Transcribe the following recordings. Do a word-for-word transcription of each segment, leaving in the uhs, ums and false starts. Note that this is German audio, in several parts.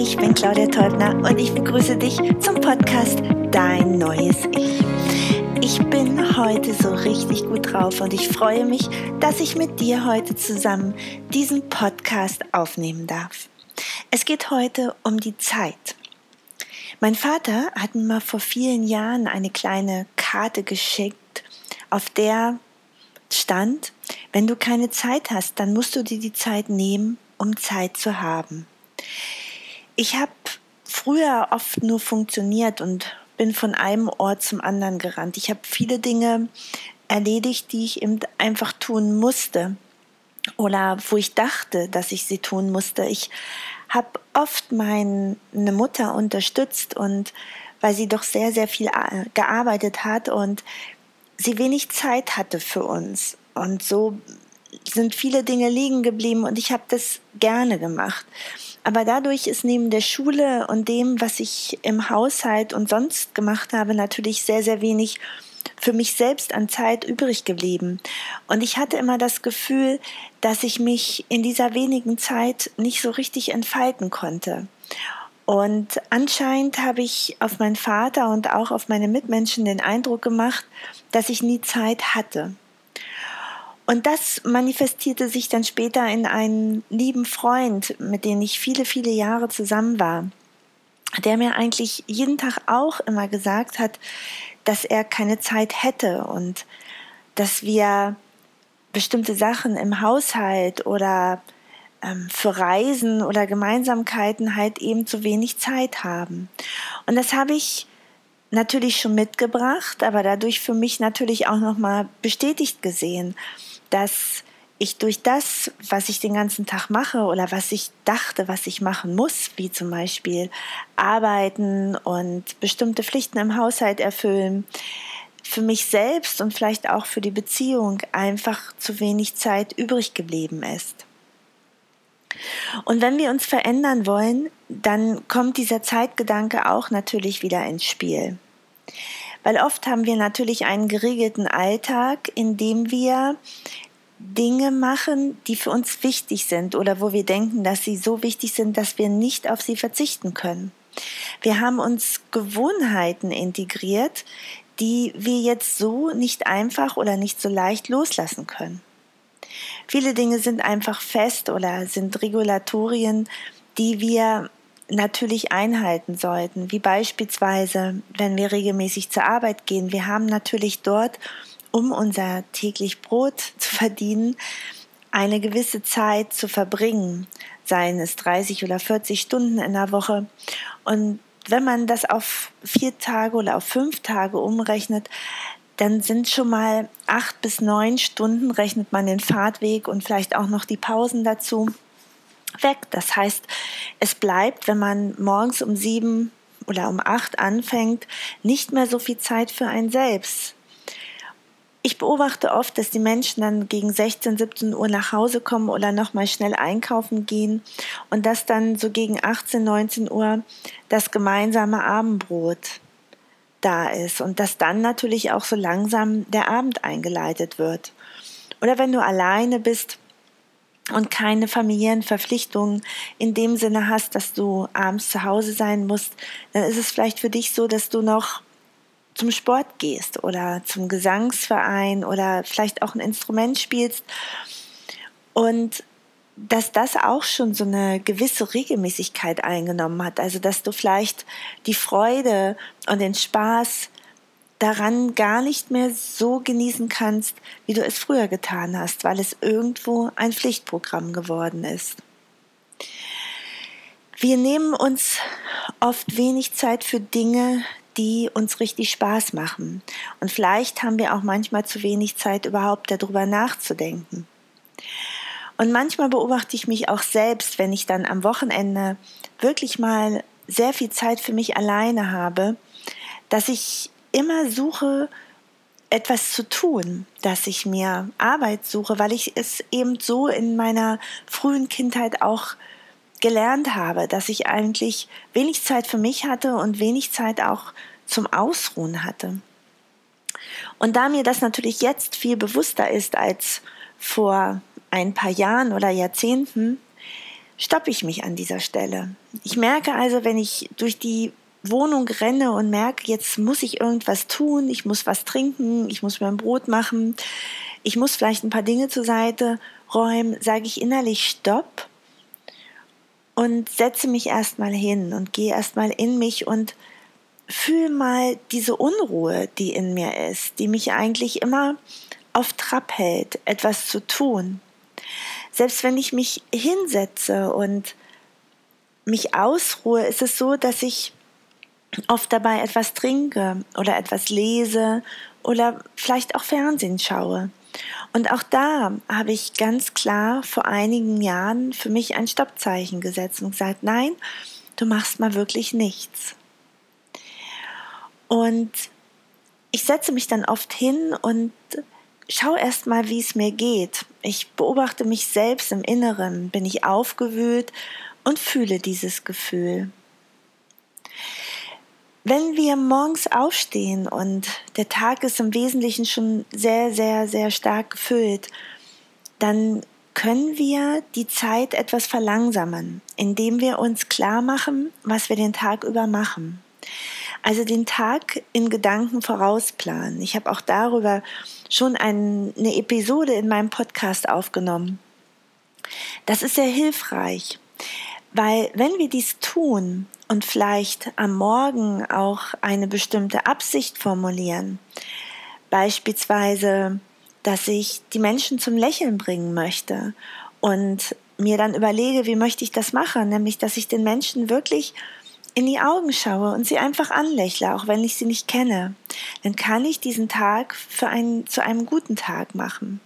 Ich bin Claudia Teubner und ich begrüße dich zum Podcast Dein neues Ich. Ich bin heute so richtig gut drauf und ich freue mich, dass ich mit dir heute zusammen diesen Podcast aufnehmen darf. Es geht heute um die Zeit. Mein Vater hat mir mal vor vielen Jahren eine kleine Karte geschickt, auf der stand: Wenn du keine Zeit hast, dann musst du dir die Zeit nehmen, um Zeit zu haben. Ich habe früher oft nur funktioniert und bin von einem Ort zum anderen gerannt. Ich habe viele Dinge erledigt, die ich eben einfach tun musste oder wo ich dachte, dass ich sie tun musste. Ich habe oft meine Mutter unterstützt, und weil sie doch sehr, sehr viel gearbeitet hat und sie wenig Zeit hatte für uns. Und so sind viele Dinge liegen geblieben und ich habe das gerne gemacht. Aber dadurch ist neben der Schule und dem, was ich im Haushalt und sonst gemacht habe, natürlich sehr, sehr wenig für mich selbst an Zeit übrig geblieben. Und ich hatte immer das Gefühl, dass ich mich in dieser wenigen Zeit nicht so richtig entfalten konnte. Und anscheinend habe ich auf meinen Vater und auch auf meine Mitmenschen den Eindruck gemacht, dass ich nie Zeit hatte. Und das manifestierte sich dann später in einen lieben Freund, mit dem ich viele, viele Jahre zusammen war, der mir eigentlich jeden Tag auch immer gesagt hat, dass er keine Zeit hätte und dass wir bestimmte Sachen im Haushalt oder ähm, für Reisen oder Gemeinsamkeiten halt eben zu wenig Zeit haben. Und das habe ich natürlich schon mitgebracht, aber dadurch für mich natürlich auch nochmal bestätigt gesehen, dass ich durch das, was ich den ganzen Tag mache oder was ich dachte, was ich machen muss, wie zum Beispiel arbeiten und bestimmte Pflichten im Haushalt erfüllen, für mich selbst und vielleicht auch für die Beziehung einfach zu wenig Zeit übrig geblieben ist. Und wenn wir uns verändern wollen, dann kommt dieser Zeitgedanke auch natürlich wieder ins Spiel. Weil oft haben wir natürlich einen geregelten Alltag, in dem wir Dinge machen, die für uns wichtig sind oder wo wir denken, dass sie so wichtig sind, dass wir nicht auf sie verzichten können. Wir haben uns Gewohnheiten integriert, die wir jetzt so nicht einfach oder nicht so leicht loslassen können. Viele Dinge sind einfach fest oder sind Regulatorien, die wir natürlich einhalten sollten, wie beispielsweise, wenn wir regelmäßig zur Arbeit gehen. Wir haben natürlich dort, um unser täglich Brot zu verdienen, eine gewisse Zeit zu verbringen, seien es dreißig oder vierzig Stunden in der Woche. Und wenn man das auf vier Tage oder auf fünf Tage umrechnet, dann sind schon mal acht bis neun Stunden, rechnet man den Fahrtweg und vielleicht auch noch die Pausen dazu, weg. Das heißt, es bleibt, wenn man morgens um sieben oder um acht anfängt, nicht mehr so viel Zeit für einen selbst. Ich beobachte oft, dass die Menschen dann gegen sechzehn, siebzehn Uhr nach Hause kommen oder nochmal schnell einkaufen gehen und dass dann so gegen achtzehn, neunzehn Uhr das gemeinsame Abendbrot da ist und dass dann natürlich auch so langsam der Abend eingeleitet wird. Oder wenn du alleine bist und keine familiären Verpflichtungen in dem Sinne hast, dass du abends zu Hause sein musst, dann ist es vielleicht für dich so, dass du noch zum Sport gehst oder zum Gesangsverein oder vielleicht auch ein Instrument spielst und dass das auch schon so eine gewisse Regelmäßigkeit eingenommen hat. Also dass du vielleicht die Freude und den Spaß daran gar nicht mehr so genießen kannst, wie du es früher getan hast, weil es irgendwo ein Pflichtprogramm geworden ist. Wir nehmen uns oft wenig Zeit für Dinge, die uns richtig Spaß machen. Und vielleicht haben wir auch manchmal zu wenig Zeit, überhaupt darüber nachzudenken. Und manchmal beobachte ich mich auch selbst, wenn ich dann am Wochenende wirklich mal sehr viel Zeit für mich alleine habe, dass ich immer suche, etwas zu tun, dass ich mir Arbeit suche, weil ich es eben so in meiner frühen Kindheit auch gelernt habe, dass ich eigentlich wenig Zeit für mich hatte und wenig Zeit auch zum Ausruhen hatte. Und da mir das natürlich jetzt viel bewusster ist als vor ein paar Jahren oder Jahrzehnten, stoppe ich mich an dieser Stelle. Ich merke also, wenn ich durch die Wohnung renne und merke, jetzt muss ich irgendwas tun, ich muss was trinken, ich muss mir ein Brot machen, ich muss vielleicht ein paar Dinge zur Seite räumen, sage ich innerlich Stopp und setze mich erstmal hin und gehe erstmal in mich und fühle mal diese Unruhe, die in mir ist, die mich eigentlich immer auf Trab hält, etwas zu tun. Selbst wenn ich mich hinsetze und mich ausruhe, ist es so, dass ich oft dabei etwas trinke oder etwas lese oder vielleicht auch Fernsehen schaue. Und auch da habe ich ganz klar vor einigen Jahren für mich ein Stoppzeichen gesetzt und gesagt, nein, du machst mal wirklich nichts. Und ich setze mich dann oft hin und schau erst mal, wie es mir geht. Ich beobachte mich selbst im Inneren, bin ich aufgewühlt und fühle dieses Gefühl. Wenn wir morgens aufstehen und der Tag ist im Wesentlichen schon sehr, sehr, sehr stark gefüllt, dann können wir die Zeit etwas verlangsamen, indem wir uns klar machen, was wir den Tag über machen. Also den Tag in Gedanken vorausplanen. Ich habe auch darüber schon eine Episode in meinem Podcast aufgenommen. Das ist sehr hilfreich, weil wenn wir dies tun und vielleicht am Morgen auch eine bestimmte Absicht formulieren, beispielsweise, dass ich die Menschen zum Lächeln bringen möchte und mir dann überlege, wie möchte ich das machen, nämlich, dass ich den Menschen wirklich in die Augen schaue und sie einfach anlächle, auch wenn ich sie nicht kenne, dann kann ich diesen Tag für einen, zu einem guten Tag machen.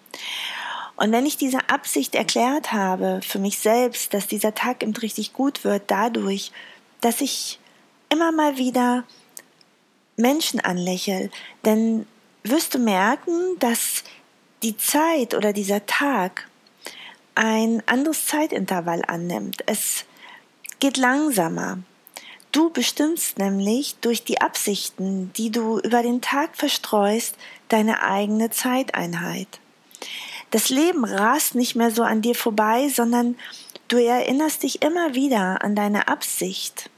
Und wenn ich diese Absicht erklärt habe für mich selbst, dass dieser Tag eben richtig gut wird, dadurch, dass ich immer mal wieder Menschen anlächle, dann wirst du merken, dass die Zeit oder dieser Tag ein anderes Zeitintervall annimmt. Es geht langsamer. Du bestimmst nämlich durch die Absichten, die du über den Tag verstreust, deine eigene Zeiteinheit. Das Leben rast nicht mehr so an dir vorbei, sondern du erinnerst dich immer wieder an deine Absicht.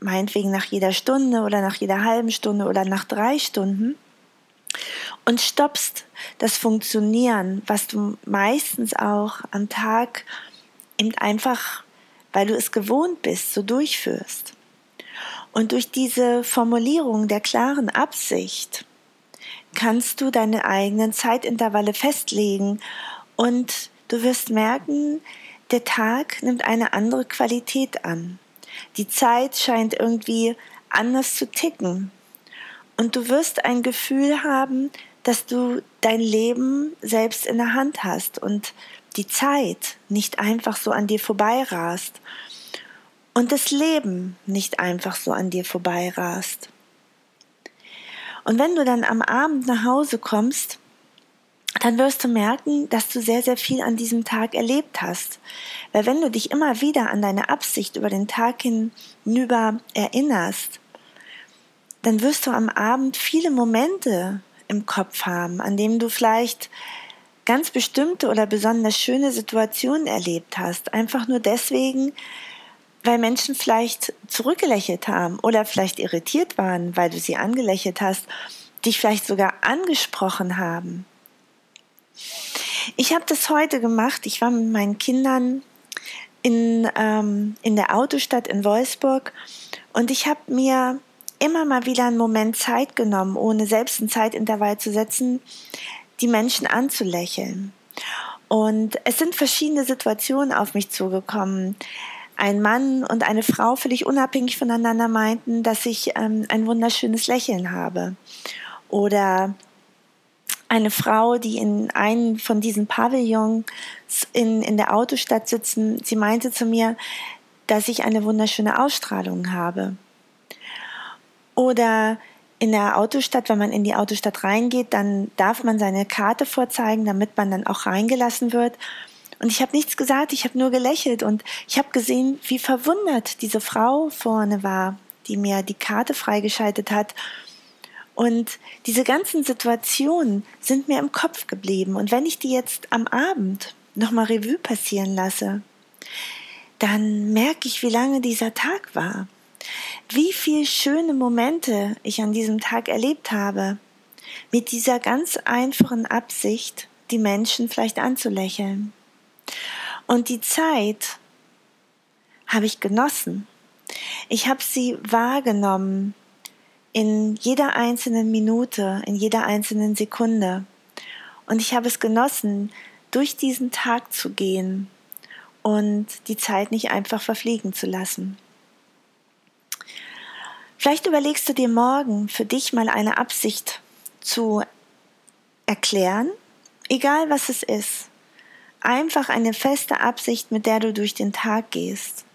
Meinetwegen nach jeder Stunde oder nach jeder halben Stunde oder nach drei Stunden. Und stoppst das Funktionieren, was du meistens auch am Tag eben einfach, weil du es gewohnt bist, so durchführst. Und durch diese Formulierung der klaren Absicht kannst du deine eigenen Zeitintervalle festlegen und du wirst merken, der Tag nimmt eine andere Qualität an. Die Zeit scheint irgendwie anders zu ticken und du wirst ein Gefühl haben, dass du dein Leben selbst in der Hand hast und die Zeit nicht einfach so an dir vorbeirast. Und das Leben nicht einfach so an dir vorbeirast. Und wenn du dann am Abend nach Hause kommst, dann wirst du merken, dass du sehr, sehr viel an diesem Tag erlebt hast. Weil wenn du dich immer wieder an deine Absicht über den Tag hinüber erinnerst, dann wirst du am Abend viele Momente im Kopf haben, an denen du vielleicht ganz bestimmte oder besonders schöne Situationen erlebt hast. Einfach nur deswegen, weil Menschen vielleicht zurückgelächelt haben oder vielleicht irritiert waren, weil du sie angelächelt hast, dich vielleicht sogar angesprochen haben. Ich habe das heute gemacht. Ich war mit meinen Kindern in, ähm, in der Autostadt in Wolfsburg und ich habe mir immer mal wieder einen Moment Zeit genommen, ohne selbst ein Zeitintervall zu setzen, die Menschen anzulächeln. Und es sind verschiedene Situationen auf mich zugekommen. Ein Mann und eine Frau völlig unabhängig voneinander meinten, dass ich ähm, ein wunderschönes Lächeln habe. Oder eine Frau, die in einem von diesen Pavillons in, in der Autostadt sitzen, sie meinte zu mir, dass ich eine wunderschöne Ausstrahlung habe. Oder in der Autostadt, wenn man in die Autostadt reingeht, dann darf man seine Karte vorzeigen, damit man dann auch reingelassen wird. Und ich habe nichts gesagt, ich habe nur gelächelt und ich habe gesehen, wie verwundert diese Frau vorne war, die mir die Karte freigeschaltet hat. Und diese ganzen Situationen sind mir im Kopf geblieben. Und wenn ich die jetzt am Abend nochmal Revue passieren lasse, dann merke ich, wie lange dieser Tag war, wie viele schöne Momente ich an diesem Tag erlebt habe, mit dieser ganz einfachen Absicht, die Menschen vielleicht anzulächeln. Und die Zeit habe ich genossen. Ich habe sie wahrgenommen in jeder einzelnen Minute, in jeder einzelnen Sekunde. Und ich habe es genossen, durch diesen Tag zu gehen und die Zeit nicht einfach verfliegen zu lassen. Vielleicht überlegst du dir morgen für dich mal eine Absicht zu erklären, egal was es ist. Einfach eine feste Absicht, mit der du durch den Tag gehst.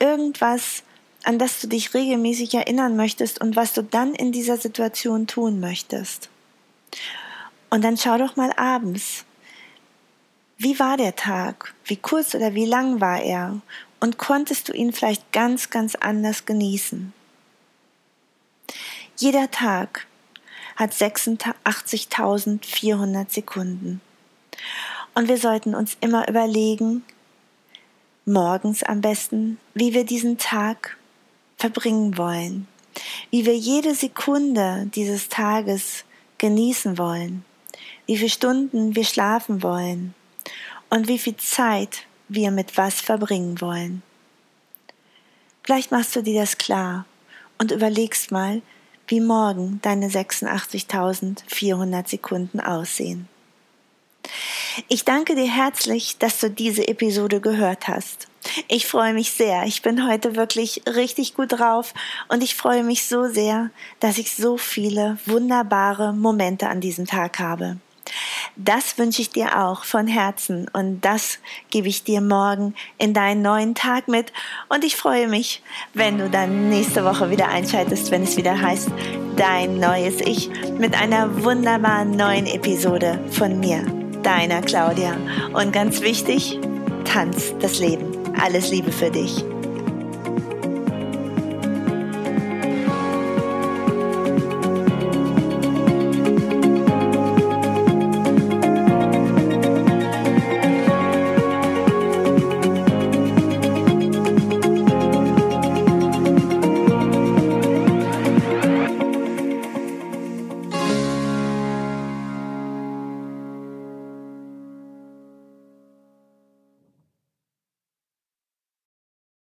Irgendwas, an das du dich regelmäßig erinnern möchtest und was du dann in dieser Situation tun möchtest. Und dann schau doch mal abends, wie war der Tag? Wie kurz oder wie lang war er? Und konntest du ihn vielleicht ganz, ganz anders genießen? Jeder Tag hat sechsundachtzigtausendvierhundert Sekunden. Und wir sollten uns immer überlegen, morgens am besten, wie wir diesen Tag verbringen wollen, wie wir jede Sekunde dieses Tages genießen wollen, wie viele Stunden wir schlafen wollen und wie viel Zeit wir mit was verbringen wollen. Vielleicht machst du dir das klar und überlegst mal, wie morgen deine sechsundachtzigtausendvierhundert Sekunden aussehen. Ich danke dir herzlich, dass du diese Episode gehört hast. Ich freue mich sehr. Ich bin heute wirklich richtig gut drauf und ich freue mich so sehr, dass ich so viele wunderbare Momente an diesem Tag habe. Das wünsche ich dir auch von Herzen und das gebe ich dir morgen in deinen neuen Tag mit und ich freue mich, wenn du dann nächste Woche wieder einschaltest, wenn es wieder heißt Dein neues Ich mit einer wunderbaren neuen Episode von mir, deiner Claudia. Und ganz wichtig, tanz das Leben. Alles Liebe für dich.